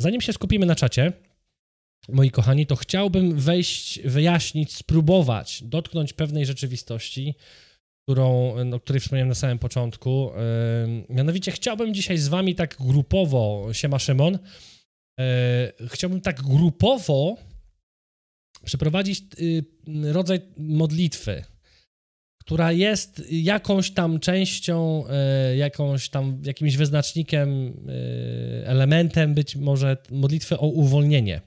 Zanim się skupimy na czacie, moi kochani, to chciałbym wejść, wyjaśnić, spróbować dotknąć pewnej rzeczywistości, o której wspomniałem na samym początku. Mianowicie chciałbym dzisiaj z wami tak grupowo, siema Szymon, chciałbym tak grupowo przeprowadzić rodzaj modlitwy, która jest jakąś tam częścią, jakimś wyznacznikiem, elementem być może modlitwy o uwolnienie.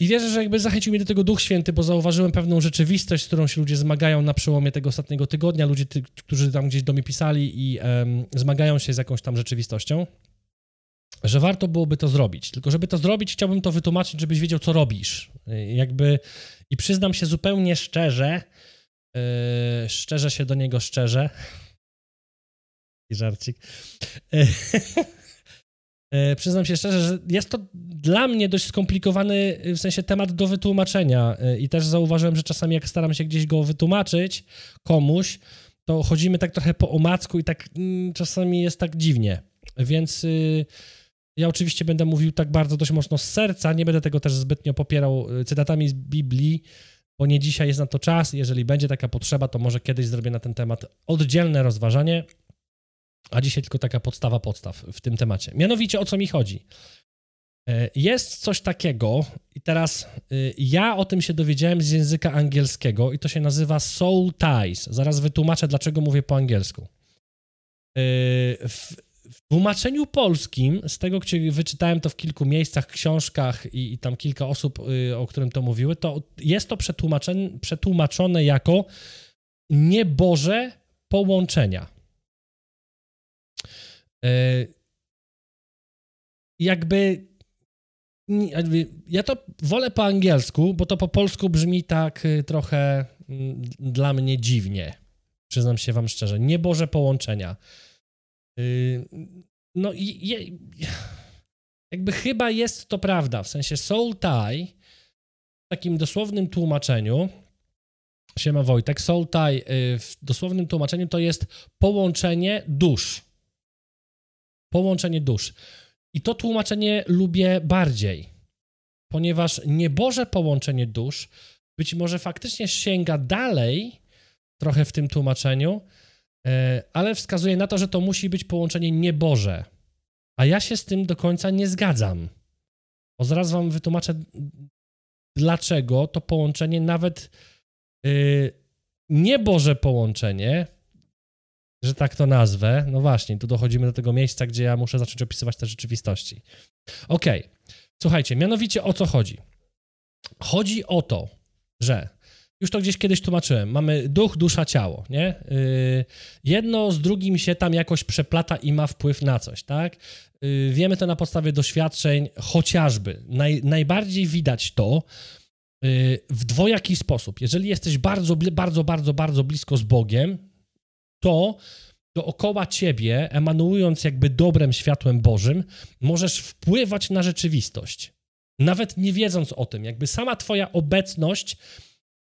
I wierzę, że jakby zachęcił mnie do tego Duch Święty, bo zauważyłem pewną rzeczywistość, z którą się ludzie zmagają na przełomie tego ostatniego tygodnia. Ludzie, którzy tam gdzieś do mnie pisali i zmagają się z jakąś tam rzeczywistością, że warto byłoby to zrobić. Tylko żeby to zrobić, chciałbym to wytłumaczyć, żebyś wiedział, co robisz. I przyznam się zupełnie szczerze, szczerze się do niego szczerze. I żarcik. Przyznam się szczerze, że jest to dla mnie dość skomplikowany w sensie temat do wytłumaczenia i też zauważyłem, że czasami jak staram się gdzieś go wytłumaczyć komuś, to chodzimy tak trochę po omacku i tak czasami jest tak dziwnie, więc ja oczywiście będę mówił tak bardzo dość mocno z serca, nie będę tego też zbytnio popierał cytatami z Biblii, bo nie dzisiaj jest na to czas. Jeżeli będzie taka potrzeba, to może kiedyś zrobię na ten temat oddzielne rozważanie. A dzisiaj tylko taka podstawa podstaw w tym temacie. Mianowicie o co mi chodzi? Jest coś takiego i teraz ja o tym się dowiedziałem z języka angielskiego i to się nazywa soul ties. Zaraz wytłumaczę, dlaczego mówię po angielsku. W tłumaczeniu polskim, z tego, gdzie wyczytałem to w kilku miejscach, książkach i tam kilka osób, o którym to mówiły, to jest to przetłumaczone jako nieboże połączenia. Ja to wolę po angielsku, bo to po polsku brzmi tak trochę dla mnie dziwnie, przyznam się wam szczerze, nieboże połączenia. No i jakby chyba jest to prawda, w sensie soul tie w takim dosłownym tłumaczeniu, siema Wojtek, soul tie w dosłownym tłumaczeniu to jest połączenie dusz. Połączenie dusz. I to tłumaczenie lubię bardziej, ponieważ nieboże połączenie dusz być może faktycznie sięga dalej trochę w tym tłumaczeniu, ale wskazuje na to, że to musi być połączenie nieboże. A ja się z tym do końca nie zgadzam. Bo zaraz wam wytłumaczę, dlaczego to połączenie, nawet nieboże połączenie, że tak to nazwę. No właśnie, tu dochodzimy do tego miejsca, gdzie ja muszę zacząć opisywać te rzeczywistości. Okej, słuchajcie, mianowicie o co chodzi? Chodzi o to, że, już to gdzieś kiedyś tłumaczyłem, mamy duch, dusza, ciało, nie? Jedno z drugim się tam jakoś przeplata i ma wpływ na coś, tak? Wiemy to na podstawie doświadczeń chociażby. Najbardziej widać to w dwojaki sposób. Jeżeli jesteś bardzo blisko z Bogiem, to dookoła ciebie, emanując jakby dobrem, światłem Bożym, możesz wpływać na rzeczywistość. Nawet nie wiedząc o tym, jakby sama twoja obecność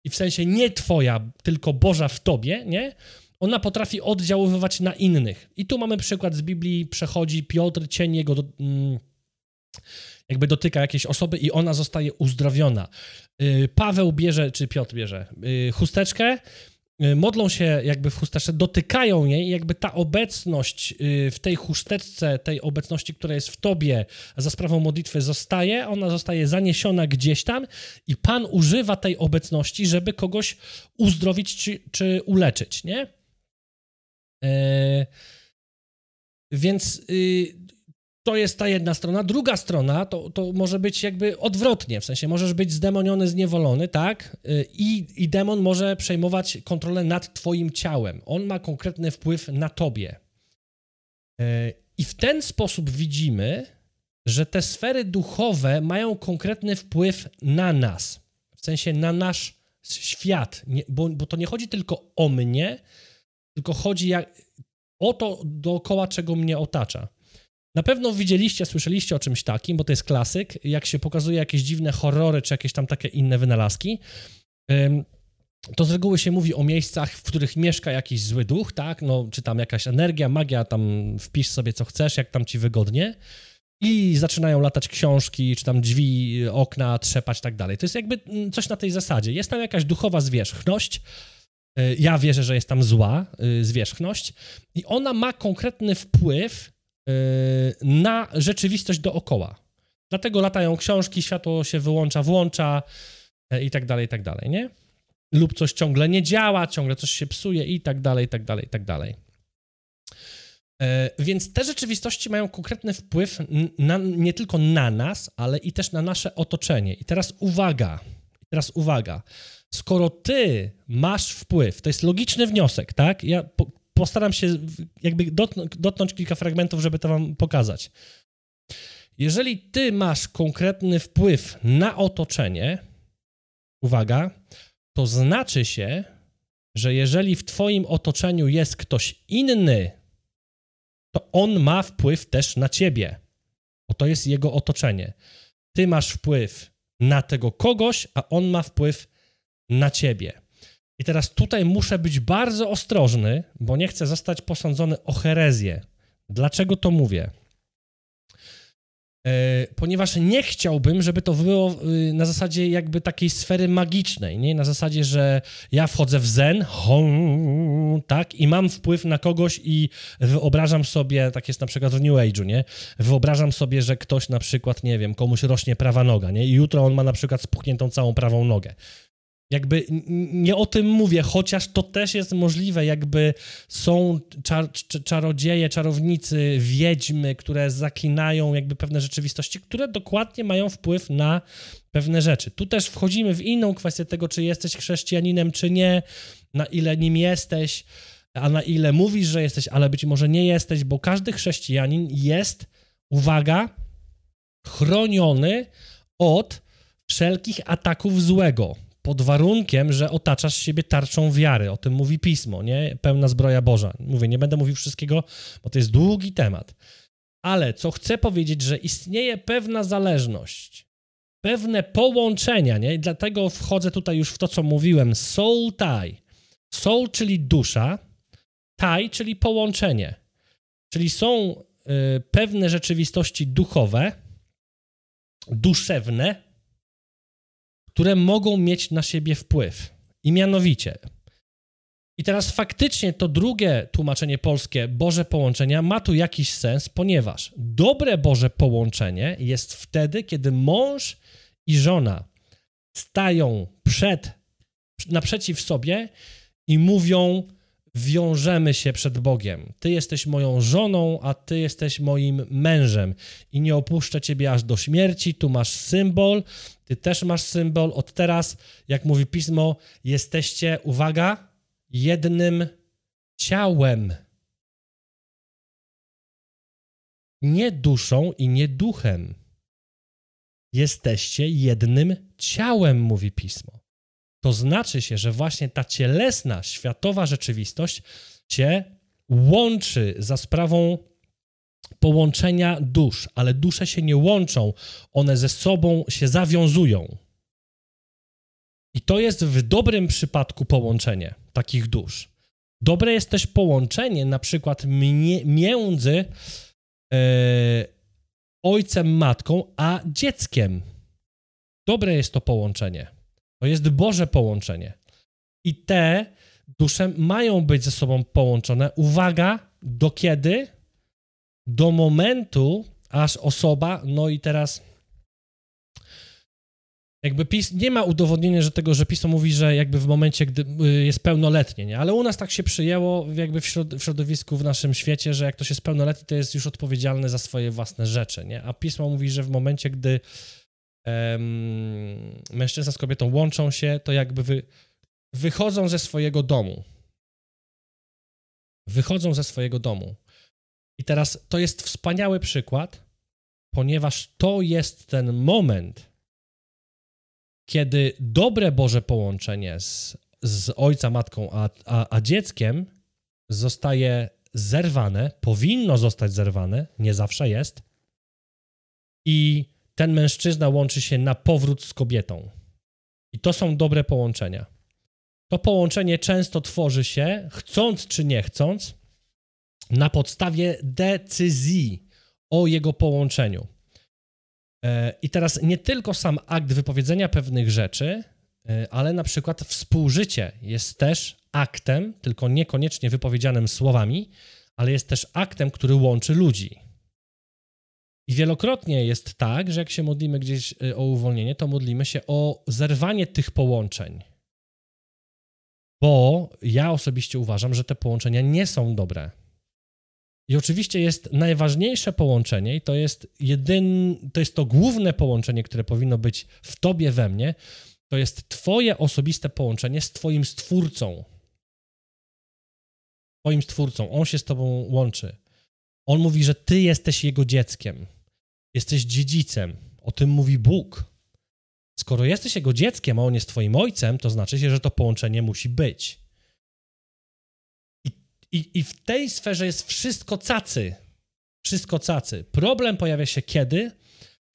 i w sensie nie twoja, tylko Boża w tobie, nie? Ona potrafi oddziaływać na innych. I tu mamy przykład z Biblii, przechodzi Piotr, cień jego jakby dotyka jakiejś osoby i ona zostaje uzdrowiona. Paweł bierze, czy Piotr bierze, chusteczkę, modlą się jakby w chusteczce, dotykają jej i jakby ta obecność w tej chusteczce, tej obecności, która jest w tobie za sprawą modlitwy zostaje, ona zostaje zaniesiona gdzieś tam i Pan używa tej obecności, żeby kogoś uzdrowić czy uleczyć, nie? Więc to jest ta jedna strona. Druga strona to może być jakby odwrotnie, w sensie możesz być zdemoniony, zniewolony, tak? I demon może przejmować kontrolę nad twoim ciałem. On ma konkretny wpływ na tobie. I w ten sposób widzimy, że te sfery duchowe mają konkretny wpływ na nas, w sensie na nasz świat, bo to nie chodzi tylko o mnie, tylko chodzi o to, dookoła czego mnie otacza. Na pewno widzieliście, słyszeliście o czymś takim, bo to jest klasyk, jak się pokazuje jakieś dziwne horrory, czy jakieś tam takie inne wynalazki, to z reguły się mówi o miejscach, w których mieszka jakiś zły duch, tak, no, czy tam jakaś energia, magia, tam wpisz sobie co chcesz, jak tam ci wygodnie I zaczynają latać książki, czy tam drzwi, okna, trzepać i tak dalej. To jest jakby coś na tej zasadzie. Jest tam jakaś duchowa zwierzchność. Ja wierzę, że jest tam zła zwierzchność. I ona ma konkretny wpływ na rzeczywistość dookoła. Dlatego latają książki, światło się wyłącza, włącza i tak dalej, nie? Lub coś ciągle nie działa, ciągle coś się psuje i tak dalej, i tak dalej, i tak dalej. Więc te rzeczywistości mają konkretny wpływ na, nie tylko na nas, ale i też na nasze otoczenie. I teraz uwaga, skoro ty masz wpływ, to jest logiczny wniosek, tak? Ja postaram się jakby dotknąć kilka fragmentów, żeby to wam pokazać. Jeżeli ty masz konkretny wpływ na otoczenie, uwaga, to znaczy się, że jeżeli w twoim otoczeniu jest ktoś inny, to on ma wpływ też na ciebie, bo to jest jego otoczenie. Ty masz wpływ na tego kogoś, a on ma wpływ na ciebie. I teraz tutaj muszę być bardzo ostrożny, bo nie chcę zostać posądzony o herezję. Dlaczego to mówię? Ponieważ nie chciałbym, żeby to było na zasadzie jakby takiej sfery magicznej, nie? Na zasadzie, że ja wchodzę w zen, tak, i mam wpływ na kogoś i wyobrażam sobie, tak jest na przykład w New Age'u, nie? Wyobrażam sobie, że ktoś na przykład, nie wiem, komuś rośnie prawa noga, nie? I jutro on ma na przykład spuchniętą całą prawą nogę. Jakby nie o tym mówię, chociaż to też jest możliwe, jakby są czarodzieje, czarownicy, wiedźmy, które zaklinają jakby pewne rzeczywistości, które dokładnie mają wpływ na pewne rzeczy. Tu też wchodzimy w inną kwestię tego, czy jesteś chrześcijaninem, czy nie, na ile nim jesteś, a na ile mówisz, że jesteś, ale być może nie jesteś, bo każdy chrześcijanin jest, uwaga, chroniony od wszelkich ataków złego. Pod warunkiem, że otaczasz siebie tarczą wiary. O tym mówi Pismo, nie? Pełna zbroja Boża. Mówię, nie będę mówił wszystkiego, bo to jest długi temat. Ale co chcę powiedzieć, że istnieje pewna zależność, pewne połączenia, nie? I dlatego wchodzę tutaj już w to, co mówiłem. Soul tie. Soul, czyli dusza. Tie, czyli połączenie. Czyli są pewne rzeczywistości duchowe, duszewne, które mogą mieć na siebie wpływ. I mianowicie. I teraz faktycznie to drugie tłumaczenie polskie, Boże połączenia, ma tu jakiś sens, ponieważ dobre Boże połączenie jest wtedy, kiedy mąż i żona stają naprzeciw sobie i mówią, wiążemy się przed Bogiem. Ty jesteś moją żoną, a ty jesteś moim mężem i nie opuszczę ciebie aż do śmierci. Tu masz symbol, ty też masz symbol. Od teraz, jak mówi Pismo, jesteście, uwaga, jednym ciałem. Nie duszą i nie duchem. Jesteście jednym ciałem, mówi Pismo. To znaczy się, że właśnie ta cielesna, światowa rzeczywistość cię łączy za sprawą połączenia dusz, ale dusze się nie łączą, one ze sobą się zawiązują. I to jest w dobrym przypadku połączenie takich dusz. Dobre jest też połączenie na przykład między ojcem, matką, a dzieckiem. Dobre jest to połączenie. To jest Boże połączenie. I te dusze mają być ze sobą połączone. Uwaga, do kiedy? Do momentu, aż osoba, no i teraz jakby nie ma udowodnienia, że tego, że Pismo mówi, że jakby w momencie, gdy jest pełnoletnie, nie? Ale u nas tak się przyjęło jakby w środowisku, w naszym świecie, że jak ktoś jest pełnoletni, to jest już odpowiedzialny za swoje własne rzeczy, nie? A Pismo mówi, że w momencie, gdy mężczyzna z kobietą łączą się, to jakby wychodzą ze swojego domu. Wychodzą ze swojego domu. I teraz to jest wspaniały przykład, ponieważ to jest ten moment, kiedy dobre Boże połączenie z ojca, matką, a dzieckiem zostaje zerwane, powinno zostać zerwane, nie zawsze jest, i ten mężczyzna łączy się na powrót z kobietą. I to są dobre połączenia. To połączenie często tworzy się, chcąc czy nie chcąc, na podstawie decyzji o jego połączeniu. I teraz nie tylko sam akt wypowiedzenia pewnych rzeczy, ale na przykład współżycie jest też aktem, tylko niekoniecznie wypowiedzianym słowami, ale jest też aktem, który łączy ludzi. I wielokrotnie jest tak, że jak się modlimy gdzieś o uwolnienie, to modlimy się o zerwanie tych połączeń. Bo ja osobiście uważam, że te połączenia nie są dobre. I oczywiście jest najważniejsze połączenie i to jest to główne połączenie, które powinno być w tobie, we mnie. To jest twoje osobiste połączenie z twoim Stwórcą. Twoim Stwórcą. On się z tobą łączy. On mówi, że ty jesteś jego dzieckiem. Jesteś dziedzicem. O tym mówi Bóg. Skoro jesteś jego dzieckiem, a on jest twoim ojcem, to znaczy się, że to połączenie musi być. I w tej sferze jest wszystko cacy. Wszystko cacy. Problem pojawia się kiedy?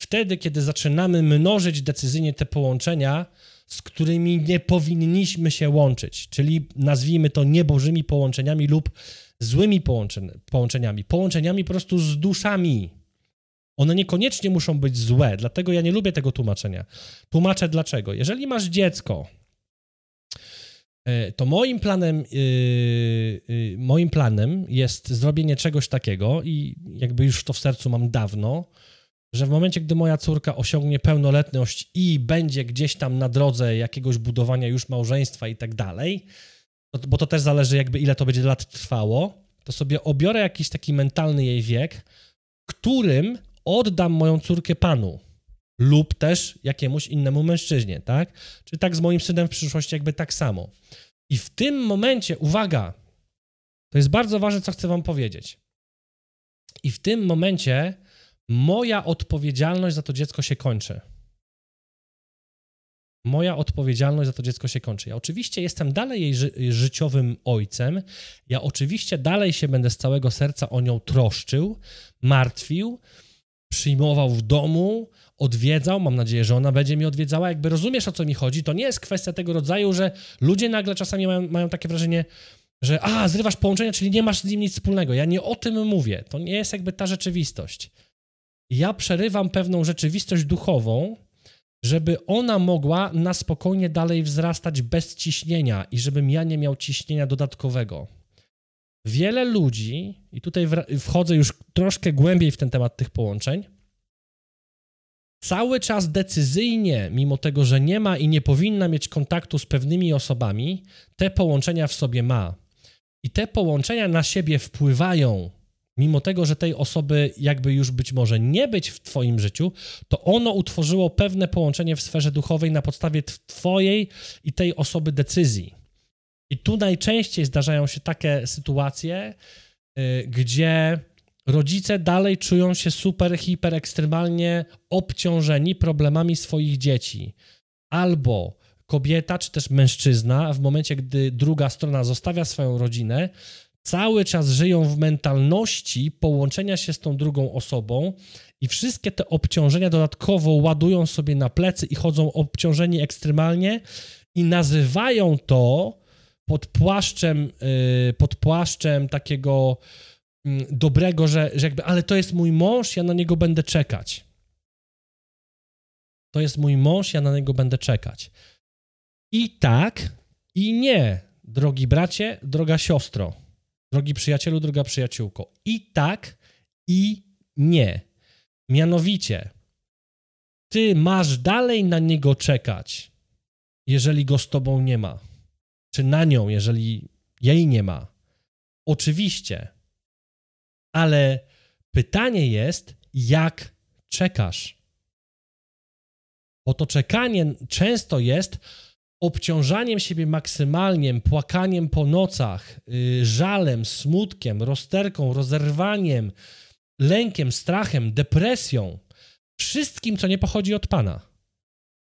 Wtedy, kiedy zaczynamy mnożyć decyzyjnie te połączenia, z którymi nie powinniśmy się łączyć. Czyli nazwijmy to niebożymi połączeniami lub złymi połączeniami. Połączeniami po prostu z duszami. One niekoniecznie muszą być złe, dlatego ja nie lubię tego tłumaczenia. Tłumaczę dlaczego. Jeżeli masz dziecko, to moim planem jest zrobienie czegoś takiego i jakby już to w sercu mam dawno, że w momencie, gdy moja córka osiągnie pełnoletność i będzie gdzieś tam na drodze jakiegoś budowania już małżeństwa i tak dalej, bo to też zależy jakby ile to będzie lat trwało, to sobie obiorę jakiś taki mentalny jej wiek, którym oddam moją córkę Panu lub też jakiemuś innemu mężczyźnie, tak? Czy tak z moim synem w przyszłości jakby tak samo. I w tym momencie, uwaga, to jest bardzo ważne, co chcę wam powiedzieć. I w tym momencie moja odpowiedzialność za to dziecko się kończy. Moja odpowiedzialność za to dziecko się kończy. Ja oczywiście jestem dalej jej życiowym ojcem. Ja oczywiście dalej się będę z całego serca o nią troszczył, martwił, przyjmował w domu, odwiedzał. Mam nadzieję, że ona będzie mnie odwiedzała. Jakby rozumiesz, o co mi chodzi, to nie jest kwestia tego rodzaju, że ludzie nagle czasami mają takie wrażenie, że zrywasz połączenia, czyli nie masz z nim nic wspólnego. Ja nie o tym mówię. To nie jest jakby ta rzeczywistość. Ja przerywam pewną rzeczywistość duchową, żeby ona mogła na spokojnie dalej wzrastać bez ciśnienia i żebym ja nie miał ciśnienia dodatkowego. Wiele ludzi, i tutaj wchodzę już troszkę głębiej w ten temat tych połączeń, cały czas decyzyjnie, mimo tego, że nie ma i nie powinna mieć kontaktu z pewnymi osobami, te połączenia w sobie ma. I te połączenia na siebie wpływają. Mimo tego, że tej osoby jakby już być może nie być w twoim życiu, to ono utworzyło pewne połączenie w sferze duchowej na podstawie twojej i tej osoby decyzji. I tu najczęściej zdarzają się takie sytuacje, gdzie rodzice dalej czują się super, hiper, ekstremalnie obciążeni problemami swoich dzieci. Albo kobieta, czy też mężczyzna, w momencie, gdy druga strona zostawia swoją rodzinę, cały czas żyją w mentalności połączenia się z tą drugą osobą i wszystkie te obciążenia dodatkowo ładują sobie na plecy i chodzą obciążeni ekstremalnie i nazywają to pod płaszczem takiego dobrego, że jakby, ale to jest mój mąż, ja na niego będę czekać. To jest mój mąż, ja na niego będę czekać. I tak, i nie, drogi bracie, droga siostro. Drogi przyjacielu, droga przyjaciółko, i tak, i nie. Mianowicie, ty masz dalej na niego czekać, jeżeli go z tobą nie ma. Czy na nią, jeżeli jej nie ma. Oczywiście. Ale pytanie jest, jak czekasz? Bo to czekanie często jest obciążaniem siebie maksymalnie, płakaniem po nocach, żalem, smutkiem, rozterką, rozerwaniem, lękiem, strachem, depresją, wszystkim, co nie pochodzi od Pana.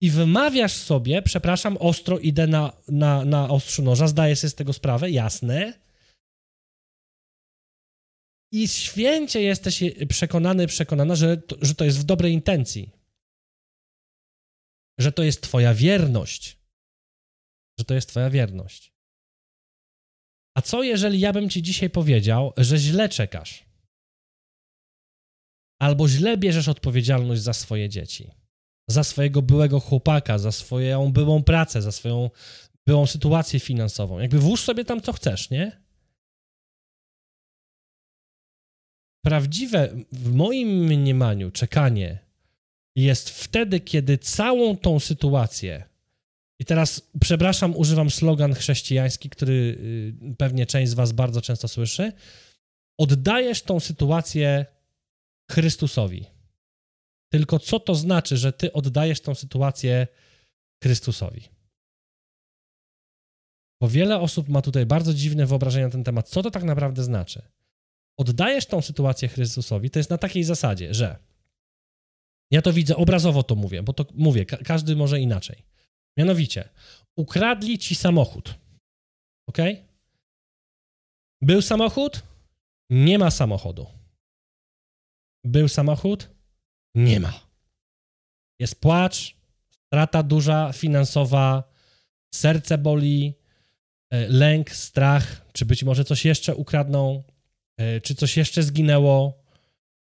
I wymawiasz sobie, przepraszam, ostro idę na ostrzu noża, zdaję sobie z tego sprawę, jasne. I święcie jesteś przekonany, przekonana, że to jest w dobrej intencji. Że to jest twoja wierność. Że to jest twoja wierność. A co jeżeli ja bym ci dzisiaj powiedział, że źle czekasz? Albo źle bierzesz odpowiedzialność za swoje dzieci, za swojego byłego chłopaka, za swoją byłą pracę, za swoją byłą sytuację finansową. Jakby włóż sobie tam co chcesz, nie? Prawdziwe, w moim mniemaniu, czekanie jest wtedy, kiedy całą tą sytuację, i teraz, przepraszam, używam slogan chrześcijański, który pewnie część z was bardzo często słyszy, oddajesz tą sytuację Chrystusowi. Tylko co to znaczy, że ty oddajesz tą sytuację Chrystusowi? Bo wiele osób ma tutaj bardzo dziwne wyobrażenia na ten temat. Co to tak naprawdę znaczy? Oddajesz tą sytuację Chrystusowi, to jest na takiej zasadzie, że ja to widzę, obrazowo to mówię, bo to mówię, każdy może inaczej. Mianowicie, ukradli ci samochód, ok? Był samochód? Nie ma samochodu. Był samochód? Nie ma. Jest płacz, strata duża, finansowa, serce boli, lęk, strach, czy być może coś jeszcze ukradną, czy coś jeszcze zginęło,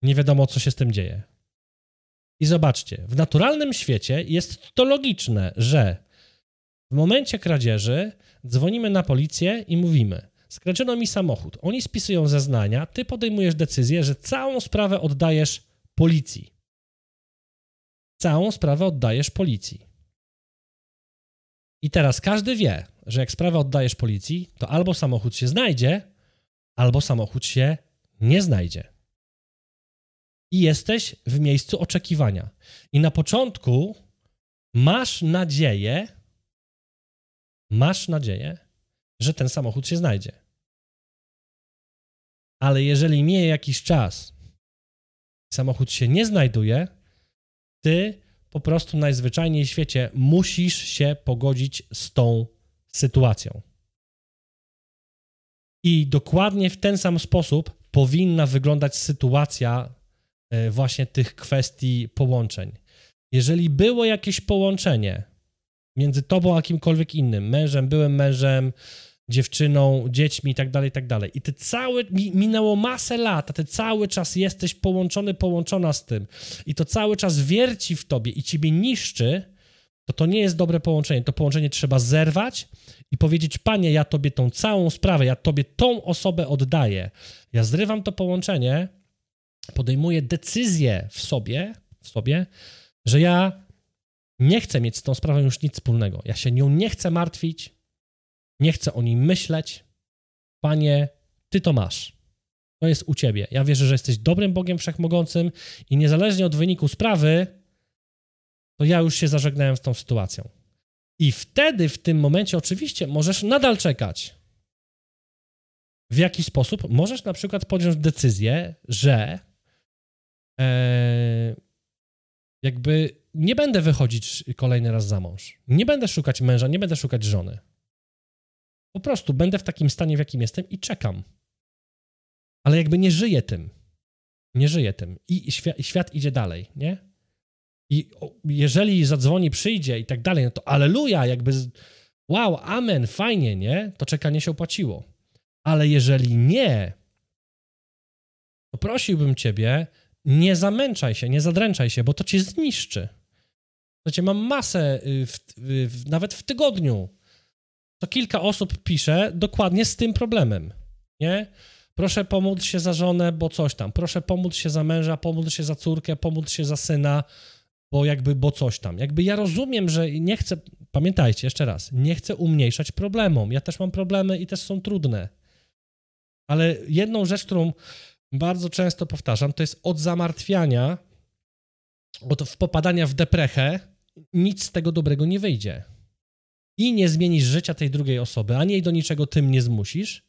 nie wiadomo, co się z tym dzieje. I zobaczcie, w naturalnym świecie jest to logiczne, że w momencie kradzieży dzwonimy na policję i mówimy: skradziono mi samochód, oni spisują zeznania, ty podejmujesz decyzję, że całą sprawę oddajesz policji. Całą sprawę oddajesz policji. I teraz każdy wie, że jak sprawę oddajesz policji, to albo samochód się znajdzie, albo samochód się nie znajdzie. I jesteś w miejscu oczekiwania. I na początku masz nadzieję, że ten samochód się znajdzie. Ale jeżeli minie jakiś czas, samochód się nie znajduje, ty po prostu najzwyczajniej w świecie musisz się pogodzić z tą sytuacją. I dokładnie w ten sam sposób powinna wyglądać sytuacja właśnie tych kwestii połączeń. Jeżeli było jakieś połączenie między tobą a kimkolwiek innym, mężem, byłym mężem, dziewczyną, dziećmi itd., i ty minęło masę lat, a ty cały czas jesteś połączony, połączona z tym i to cały czas wierci w tobie i ciebie niszczy, to nie jest dobre połączenie. To połączenie trzeba zerwać i powiedzieć: Panie, ja tobie tą całą sprawę, ja tobie tą osobę oddaję. Ja zrywam to połączenie, podejmuję decyzję w sobie, że ja nie chcę mieć z tą sprawą już nic wspólnego. Ja się nią nie chcę martwić, nie chcę o niej myśleć. Panie, ty to masz. To jest u ciebie. Ja wierzę, że jesteś dobrym Bogiem Wszechmogącym i niezależnie od wyniku sprawy, to ja już się zażegnałem z tą sytuacją. I wtedy, w tym momencie oczywiście możesz nadal czekać. W jaki sposób? Możesz na przykład podjąć decyzję, że jakby nie będę wychodzić kolejny raz za mąż. Nie będę szukać męża, nie będę szukać żony. Po prostu będę w takim stanie, w jakim jestem i czekam. Ale jakby nie żyję tym. Nie żyję tym. I świat idzie dalej, nie? I jeżeli zadzwoni, przyjdzie i tak dalej, no to alleluja, jakby wow, amen, fajnie, nie? To czekanie się opłaciło. Ale jeżeli nie, to prosiłbym ciebie, nie zamęczaj się, nie zadręczaj się, bo to cię zniszczy. To cię mam masę, nawet w tygodniu. To kilka osób pisze dokładnie z tym problemem, nie? Proszę pomóc się za żonę, bo coś tam. Proszę pomóc się za męża, pomóc się za córkę, pomóc się za syna, bo coś tam. Jakby ja rozumiem, że nie chcę, pamiętajcie jeszcze raz, nie chcę umniejszać problemom. Ja też mam problemy i też są trudne. Ale jedną rzecz, którą bardzo często powtarzam, to jest od zamartwiania, od popadania w deprechę, nic z tego dobrego nie wyjdzie. I nie zmienisz życia tej drugiej osoby, ani jej do niczego tym nie zmusisz,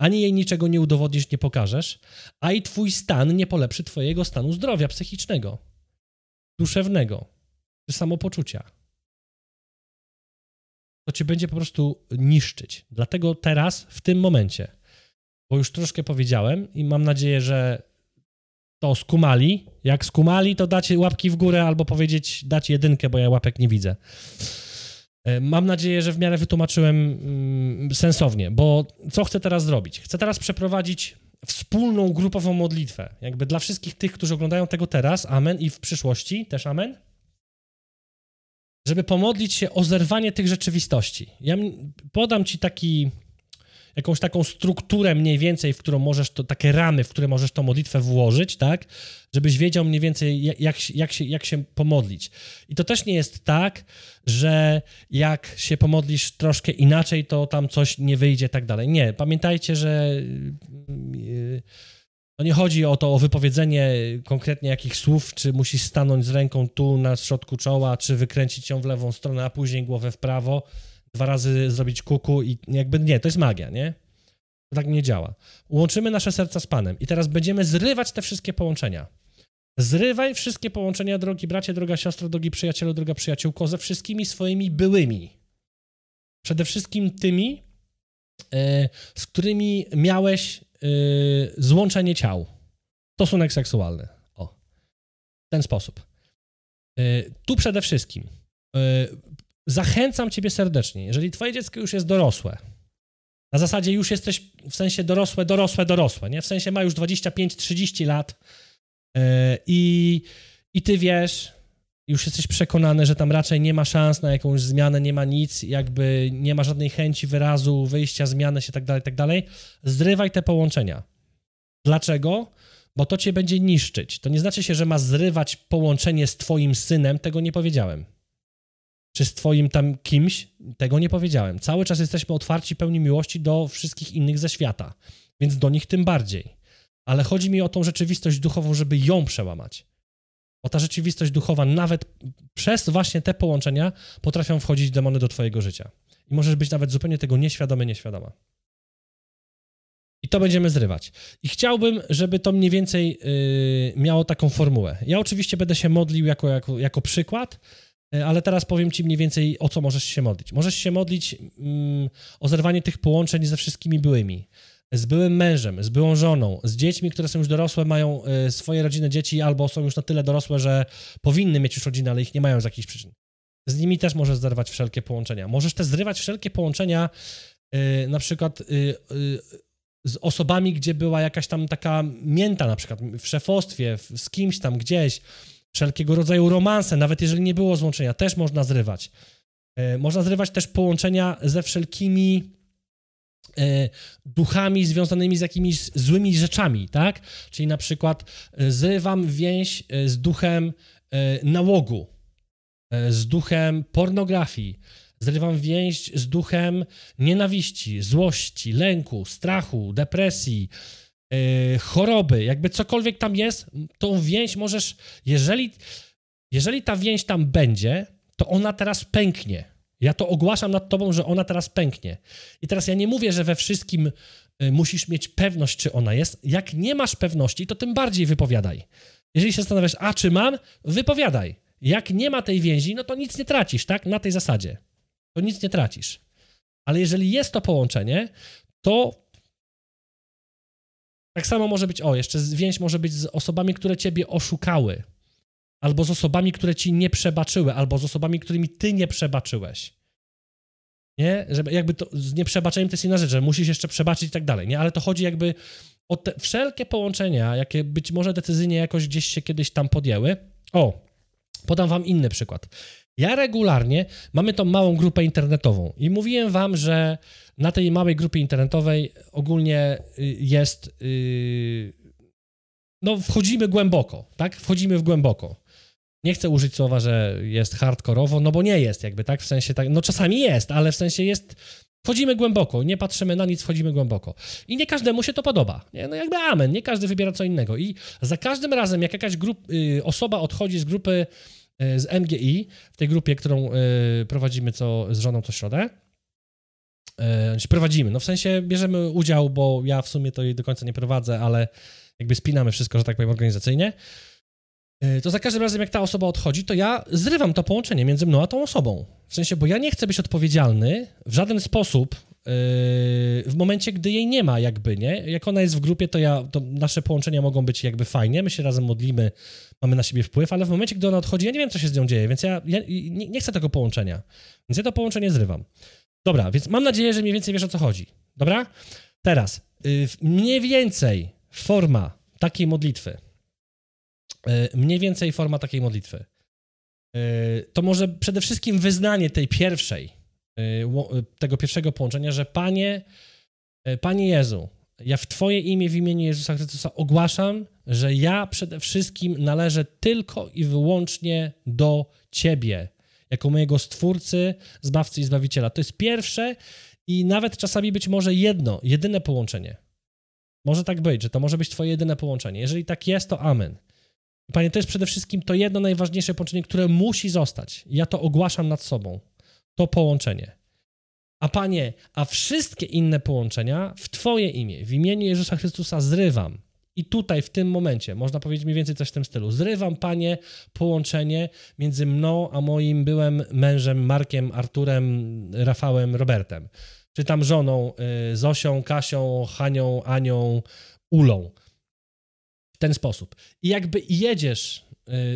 ani jej niczego nie udowodnisz, nie pokażesz, a i twój stan nie polepszy twojego stanu zdrowia psychicznego, duszewnego, czy samopoczucia. To cię będzie po prostu niszczyć. Dlatego teraz, w tym momencie, bo już troszkę powiedziałem i mam nadzieję, że to skumali. Jak skumali, to dacie łapki w górę albo powiedzieć, dać 1, bo ja łapek nie widzę. Mam nadzieję, że w miarę wytłumaczyłem sensownie, bo co chcę teraz zrobić? Chcę teraz przeprowadzić wspólną grupową modlitwę. Jakby dla wszystkich tych, którzy oglądają tego teraz, amen, i w przyszłości też amen, żeby pomodlić się o zerwanie tych rzeczywistości. Ja podam ci jakąś taką strukturę mniej więcej, w którą możesz to, takie ramy, w które możesz tą modlitwę włożyć, tak? Żebyś wiedział mniej więcej, jak się pomodlić. I to też nie jest tak, że jak się pomodlisz troszkę inaczej, to tam coś nie wyjdzie i tak dalej. Nie, pamiętajcie, że to nie chodzi o to, o wypowiedzenie konkretnie jakich słów, czy musisz stanąć z ręką tu na środku czoła, czy wykręcić ją w lewą stronę, a później głowę w prawo. 2 razy zrobić kuku i jakby nie, to jest magia, nie? To tak nie działa. Łączymy nasze serca z Panem i teraz będziemy zrywać te wszystkie połączenia. Zrywaj wszystkie połączenia, drogi bracie, droga siostro, drogi przyjacielu, droga przyjaciółko, ze wszystkimi swoimi byłymi. Przede wszystkim tymi, z którymi miałeś złączenie ciał. Stosunek seksualny. O. W ten sposób. Tu przede wszystkim zachęcam ciebie serdecznie, jeżeli twoje dziecko już jest dorosłe, na zasadzie już jesteś w sensie dorosłe, nie? W sensie ma już 25-30 lat i ty wiesz, już jesteś przekonany, że tam raczej nie ma szans na jakąś zmianę, nie ma nic, jakby nie ma żadnej chęci wyrazu, wyjścia, zmiany się tak dalej, zrywaj te połączenia. Dlaczego? Bo to cię będzie niszczyć. To nie znaczy się, że ma zrywać połączenie z twoim synem, tego nie powiedziałem. Czy z twoim tam kimś, tego nie powiedziałem. Cały czas jesteśmy otwarci, pełni miłości do wszystkich innych ze świata, więc do nich tym bardziej. Ale chodzi mi o tą rzeczywistość duchową, żeby ją przełamać. Bo ta rzeczywistość duchowa, nawet przez właśnie te połączenia, potrafią wchodzić demony do twojego życia. I możesz być nawet zupełnie tego nieświadomy, nieświadoma. I to będziemy zrywać. I chciałbym, żeby to mniej więcej miało taką formułę. Ja oczywiście będę się modlił jako przykład, ale teraz powiem ci mniej więcej, o co możesz się modlić. Możesz się modlić o zerwanie tych połączeń ze wszystkimi byłymi. Z byłym mężem, z byłą żoną, z dziećmi, które są już dorosłe, mają swoje rodziny, dzieci, albo są już na tyle dorosłe, że powinny mieć już rodzinę, ale ich nie mają z jakichś przyczyn. Z nimi też możesz zerwać wszelkie połączenia. Możesz też zrywać wszelkie połączenia na przykład z osobami, gdzie była jakaś tam taka mięta, na przykład w szefostwie, z kimś tam gdzieś. Wszelkiego rodzaju romanse, nawet jeżeli nie było złączenia, też można zrywać. Można zrywać też połączenia ze wszelkimi duchami związanymi z jakimiś złymi rzeczami, tak? Czyli na przykład zrywam więź z duchem nałogu, z duchem pornografii, zrywam więź z duchem nienawiści, złości, lęku, strachu, depresji, choroby, jakby cokolwiek tam jest, tą więź możesz, jeżeli ta więź tam będzie, to ona teraz pęknie. Ja to ogłaszam nad tobą, że ona teraz pęknie. I teraz ja nie mówię, że we wszystkim musisz mieć pewność, czy ona jest. Jak nie masz pewności, to tym bardziej wypowiadaj. Jeżeli się zastanawiasz, a czy mam, wypowiadaj. Jak nie ma tej więzi, no to nic nie tracisz, tak? Na tej zasadzie. To nic nie tracisz. Ale jeżeli jest to połączenie, to tak samo może być, jeszcze więź może być z osobami, które ciebie oszukały, albo z osobami, które ci nie przebaczyły, albo z osobami, którymi ty nie przebaczyłeś. Nie? Żeby jakby to, z nieprzebaczeniem to jest inna rzecz, że musisz jeszcze przebaczyć i tak dalej, nie? Ale to chodzi jakby o te wszelkie połączenia, jakie być może decyzyjnie jakoś gdzieś się kiedyś tam podjęły. Podam wam inny przykład. Ja regularnie, mamy tą małą grupę internetową i mówiłem wam, że na tej małej grupie internetowej ogólnie jest, wchodzimy głęboko, tak? Wchodzimy w głęboko. Nie chcę użyć słowa, że jest hardkorowo, no bo nie jest jakby, tak? W sensie tak, no czasami jest, ale w sensie jest, wchodzimy głęboko, nie patrzymy na nic, wchodzimy głęboko. I nie każdemu się to podoba, nie? No jakby amen, nie każdy wybiera co innego. I za każdym razem, jak jakaś osoba odchodzi z grupy, z MGI, w tej grupie, którą prowadzimy z żoną co środę. Prowadzimy, no w sensie bierzemy udział, bo ja w sumie to jej do końca nie prowadzę, ale jakby spinamy wszystko, że tak powiem, organizacyjnie. To za każdym razem, jak ta osoba odchodzi, to ja zrywam to połączenie między mną a tą osobą. W sensie, bo ja nie chcę być odpowiedzialny w żaden sposób w momencie, gdy jej nie ma jakby, nie? Jak ona jest w grupie, to nasze połączenia mogą być jakby fajnie, my się razem modlimy, mamy na siebie wpływ, ale w momencie, gdy ona odchodzi, ja nie wiem, co się z nią dzieje, więc ja nie chcę tego połączenia. Więc ja to połączenie zrywam. Dobra, więc mam nadzieję, że mniej więcej wiesz, o co chodzi. Dobra? Teraz, mniej więcej forma takiej modlitwy, to może przede wszystkim wyznanie tej pierwszej, tego pierwszego połączenia, że Panie Jezu, ja w Twoje imię, w imieniu Jezusa Chrystusa ogłaszam, że ja przede wszystkim należę tylko i wyłącznie do Ciebie, jako mojego Stwórcy, Zbawcy i Zbawiciela. To jest pierwsze i nawet czasami być może jedyne połączenie. Może tak być, że to może być Twoje jedyne połączenie. Jeżeli tak jest, to amen. Panie, to jest przede wszystkim to jedno najważniejsze połączenie, które musi zostać. Ja to ogłaszam nad sobą, to połączenie. A Panie, a wszystkie inne połączenia w Twoje imię, w imieniu Jezusa Chrystusa zrywam. I tutaj, w tym momencie, można powiedzieć mniej więcej coś w tym stylu. Zrywam, Panie, połączenie między mną a moim byłym mężem Markiem, Arturem, Rafałem, Robertem. Czy tam żoną Zosią, Kasią, Hanią, Anią, Ulą. W ten sposób. I jakby jedziesz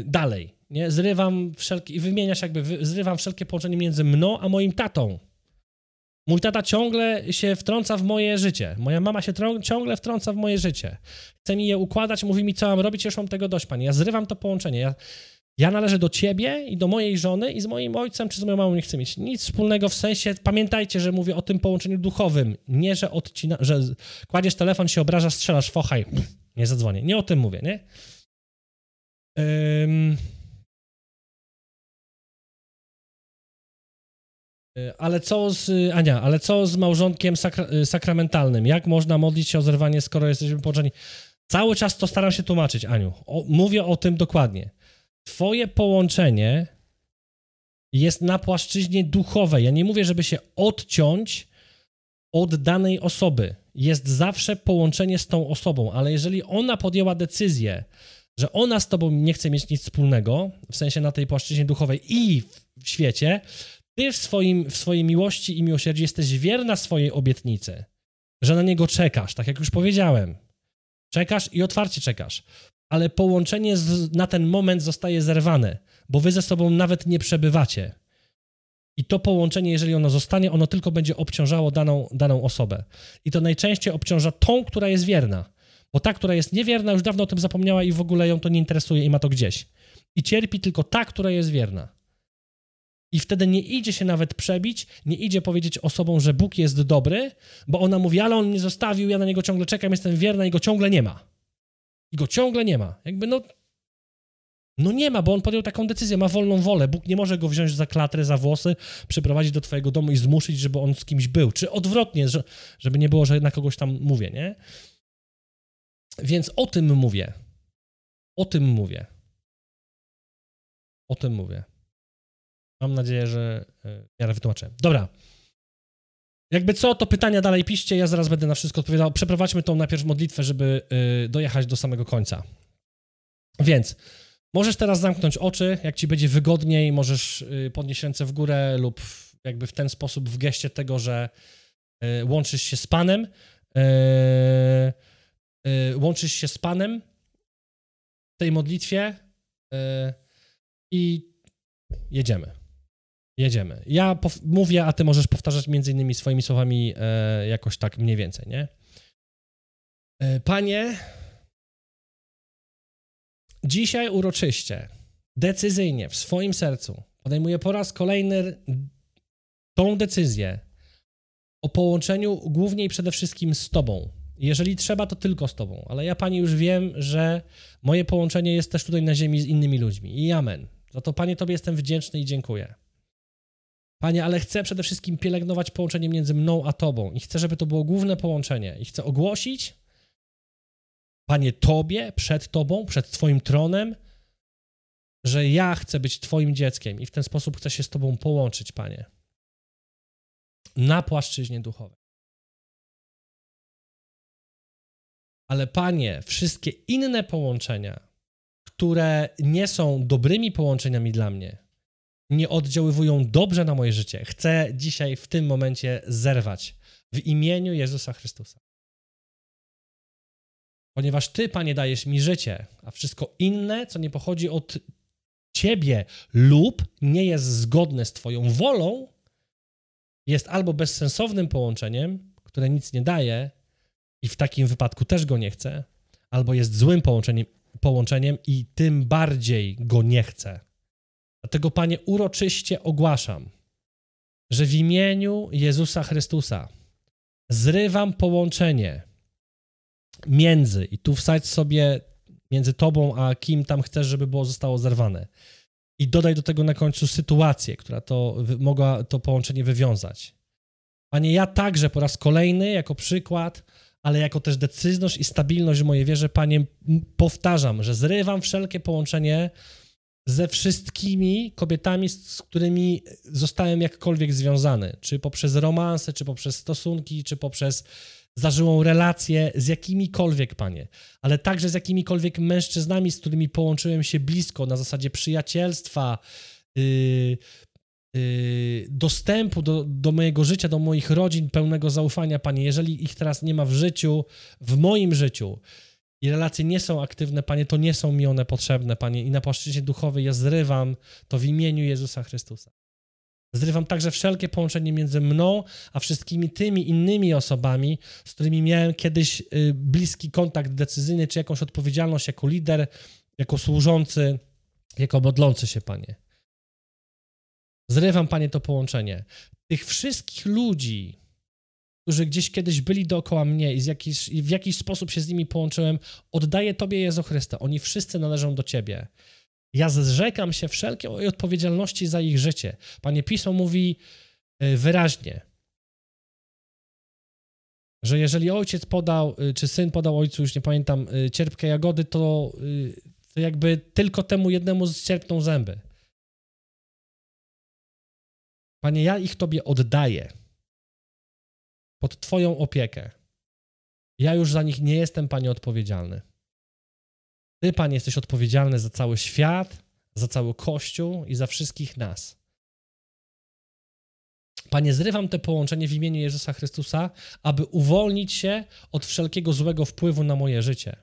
dalej, nie? Zrywam wszelkie, i wymieniasz jakby, zrywam wszelkie połączenie między mną a moim tatą. Mój tata ciągle się wtrąca w moje życie. Moja mama się ciągle wtrąca w moje życie. Chce mi je układać, mówi mi, co mam robić, już mam tego dość, Panie. Ja zrywam to połączenie. Ja należę do Ciebie i do mojej żony i z moim ojcem czy z moją mamą nie chcę mieć nic wspólnego, w sensie, pamiętajcie, że mówię o tym połączeniu duchowym, nie, że że kładziesz telefon, się obrażasz, strzelasz, fochaj, nie zadzwonię. Nie o tym mówię, nie? Ale co z małżonkiem sakramentalnym? Jak można modlić się o zerwanie, skoro jesteśmy połączeni? Cały czas to staram się tłumaczyć, Aniu. Mówię o tym dokładnie. Twoje połączenie jest na płaszczyźnie duchowej. Ja nie mówię, żeby się odciąć od danej osoby. Jest zawsze połączenie z tą osobą, ale jeżeli ona podjęła decyzję, że ona z tobą nie chce mieć nic wspólnego, w sensie na tej płaszczyźnie duchowej i w świecie, ty w swojej miłości i miłosierdziu jesteś wierna swojej obietnicy, że na niego czekasz, tak jak już powiedziałem. Czekasz i otwarcie czekasz. Ale połączenie na ten moment zostaje zerwane, bo wy ze sobą nawet nie przebywacie. I to połączenie, jeżeli ono zostanie, ono tylko będzie obciążało daną osobę. I to najczęściej obciąża tą, która jest wierna. Bo ta, która jest niewierna, już dawno o tym zapomniała i w ogóle ją to nie interesuje i ma to gdzieś. I cierpi tylko ta, która jest wierna. I wtedy nie idzie się nawet przebić, nie idzie powiedzieć osobom, że Bóg jest dobry, bo ona mówi, ale on mnie zostawił, ja na niego ciągle czekam, jestem wierna i go ciągle nie ma. Jakby nie ma, bo on podjął taką decyzję, ma wolną wolę. Bóg nie może go wziąć za klatrę, za włosy, przyprowadzić do twojego domu i zmuszyć, żeby on z kimś był. Czy odwrotnie, żeby nie było, że na kogoś tam mówię, nie? Więc o tym mówię. Mam nadzieję, że ja wytłumaczę. Dobra. Jakby co, to pytania dalej piszcie, ja zaraz będę na wszystko odpowiadał. Przeprowadźmy tą najpierw modlitwę, żeby dojechać do samego końca. Więc możesz teraz zamknąć oczy, jak ci będzie wygodniej, możesz podnieść ręce w górę lub jakby w ten sposób w geście tego, że łączysz się z Panem. Łączysz się z Panem w tej modlitwie i jedziemy. Ja mówię, a ty możesz powtarzać między innymi swoimi słowami jakoś tak mniej więcej, nie? Panie, dzisiaj uroczyście, decyzyjnie, w swoim sercu podejmuję po raz kolejny tą decyzję o połączeniu głównie i przede wszystkim z Tobą. Jeżeli trzeba, to tylko z Tobą, ale ja, Pani, już wiem, że moje połączenie jest też tutaj na ziemi z innymi ludźmi i amen. Za to, Panie, Tobie jestem wdzięczny i dziękuję. Panie, ale chcę przede wszystkim pielęgnować połączenie między mną a Tobą i chcę, żeby to było główne połączenie i chcę ogłosić, Panie, Tobie, przed Tobą, przed Twoim tronem, że ja chcę być Twoim dzieckiem i w ten sposób chcę się z Tobą połączyć, Panie, na płaszczyźnie duchowej. Ale, Panie, wszystkie inne połączenia, które nie są dobrymi połączeniami dla mnie, nie oddziaływują dobrze na moje życie. Chcę dzisiaj w tym momencie zerwać w imieniu Jezusa Chrystusa. Ponieważ Ty, Panie, dajesz mi życie, a wszystko inne, co nie pochodzi od Ciebie lub nie jest zgodne z Twoją wolą, jest albo bezsensownym połączeniem, które nic nie daje, i w takim wypadku też go nie chce, albo jest złym połączeniem i tym bardziej go nie chce. Dlatego, Panie, uroczyście ogłaszam, że w imieniu Jezusa Chrystusa zrywam połączenie między, i tu wsadź sobie między tobą, a kim tam chcesz, żeby było zostało zerwane. I dodaj do tego na końcu sytuację, która mogła to połączenie wywiązać. Panie, ja także po raz kolejny, jako przykład, ale jako też decyzyjność i stabilność w mojej wierze, Panie, powtarzam, że zrywam wszelkie połączenie ze wszystkimi kobietami, z którymi zostałem jakkolwiek związany, czy poprzez romanse, czy poprzez stosunki, czy poprzez zażyłą relację z jakimikolwiek, Panie, ale także z jakimikolwiek mężczyznami, z którymi połączyłem się blisko na zasadzie przyjacielstwa, dostępu do mojego życia, do moich rodzin, pełnego zaufania, Panie. Jeżeli ich teraz nie ma w życiu, w moim życiu, i relacje nie są aktywne, Panie, to nie są mi one potrzebne, Panie, i na płaszczyźnie duchowej ja zrywam to w imieniu Jezusa Chrystusa. Zrywam także wszelkie połączenie między mną a wszystkimi tymi innymi osobami, z którymi miałem kiedyś bliski kontakt decyzyjny, czy jakąś odpowiedzialność jako lider, jako służący, jako modlący się, Panie. Zrywam, Panie, to połączenie. Tych wszystkich ludzi, którzy gdzieś kiedyś byli dookoła mnie i w jakiś sposób się z nimi połączyłem, oddaję Tobie, Jezu Chryste. Oni wszyscy należą do Ciebie. Ja zrzekam się wszelkiej odpowiedzialności za ich życie. Panie, Pismo mówi wyraźnie, że jeżeli ojciec podał, czy syn podał ojcu, już nie pamiętam, cierpkie jagody, to jakby tylko temu jednemu zcierpną zęby. Panie, ja ich Tobie oddaję pod Twoją opiekę. Ja już za nich nie jestem, Panie, odpowiedzialny. Ty, Panie, jesteś odpowiedzialny za cały świat, za cały Kościół i za wszystkich nas. Panie, zrywam te połączenie w imieniu Jezusa Chrystusa, aby uwolnić się od wszelkiego złego wpływu na moje życie.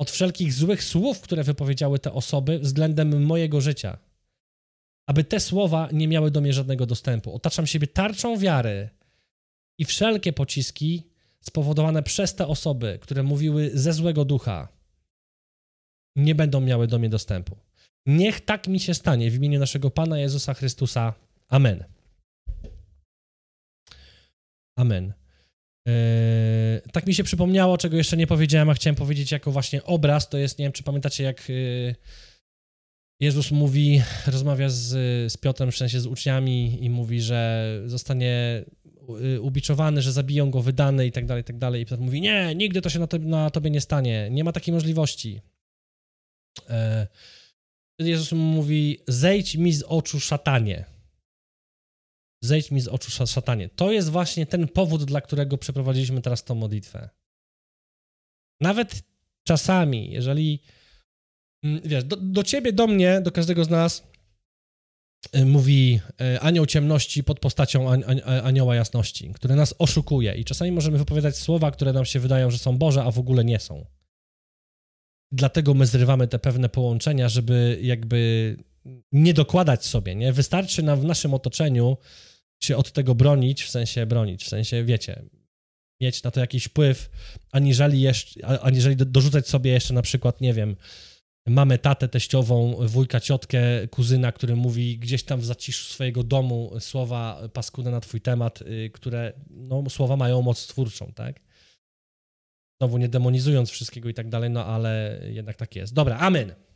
Od wszelkich złych słów, które wypowiedziały te osoby względem mojego życia. Aby te słowa nie miały do mnie żadnego dostępu. Otaczam siebie tarczą wiary i wszelkie pociski spowodowane przez te osoby, które mówiły ze złego ducha, nie będą miały do mnie dostępu. Niech tak mi się stanie w imieniu naszego Pana Jezusa Chrystusa. Amen. Amen. Tak mi się przypomniało, czego jeszcze nie powiedziałem, a chciałem powiedzieć jako właśnie obraz. To jest, nie wiem, czy pamiętacie, jak Jezus mówi, rozmawia z Piotrem, w sensie z uczniami, i mówi, że zostanie ubiczowany, że zabiją go, wydany i tak dalej, i tak dalej. I Piotr mówi, nie, nigdy to się na tobie nie stanie. Nie ma takiej możliwości. Wtedy Jezus mu mówi, zejdź mi z oczu, szatanie. Zejdź mi z oczu, szatanie. To jest właśnie ten powód, dla którego przeprowadziliśmy teraz tą modlitwę. Nawet czasami, jeżeli, wiesz, do ciebie, do mnie, do każdego z nas mówi anioł ciemności pod postacią anioła jasności, który nas oszukuje, i czasami możemy wypowiadać słowa, które nam się wydają, że są Boże, a w ogóle nie są. Dlatego my zrywamy te pewne połączenia, żeby jakby nie dokładać sobie, nie? Wystarczy nam w naszym otoczeniu się od tego bronić, w sensie, wiecie, mieć na to jakiś wpływ, aniżeli dorzucać sobie jeszcze na przykład, nie wiem, mamę, tatę, teściową, wujka, ciotkę, kuzyna, który mówi gdzieś tam w zaciszu swojego domu słowa paskudne na twój temat, które, no, słowa mają moc twórczą, tak? Znowu nie demonizując wszystkiego i tak dalej, no ale jednak tak jest. Dobra, amen.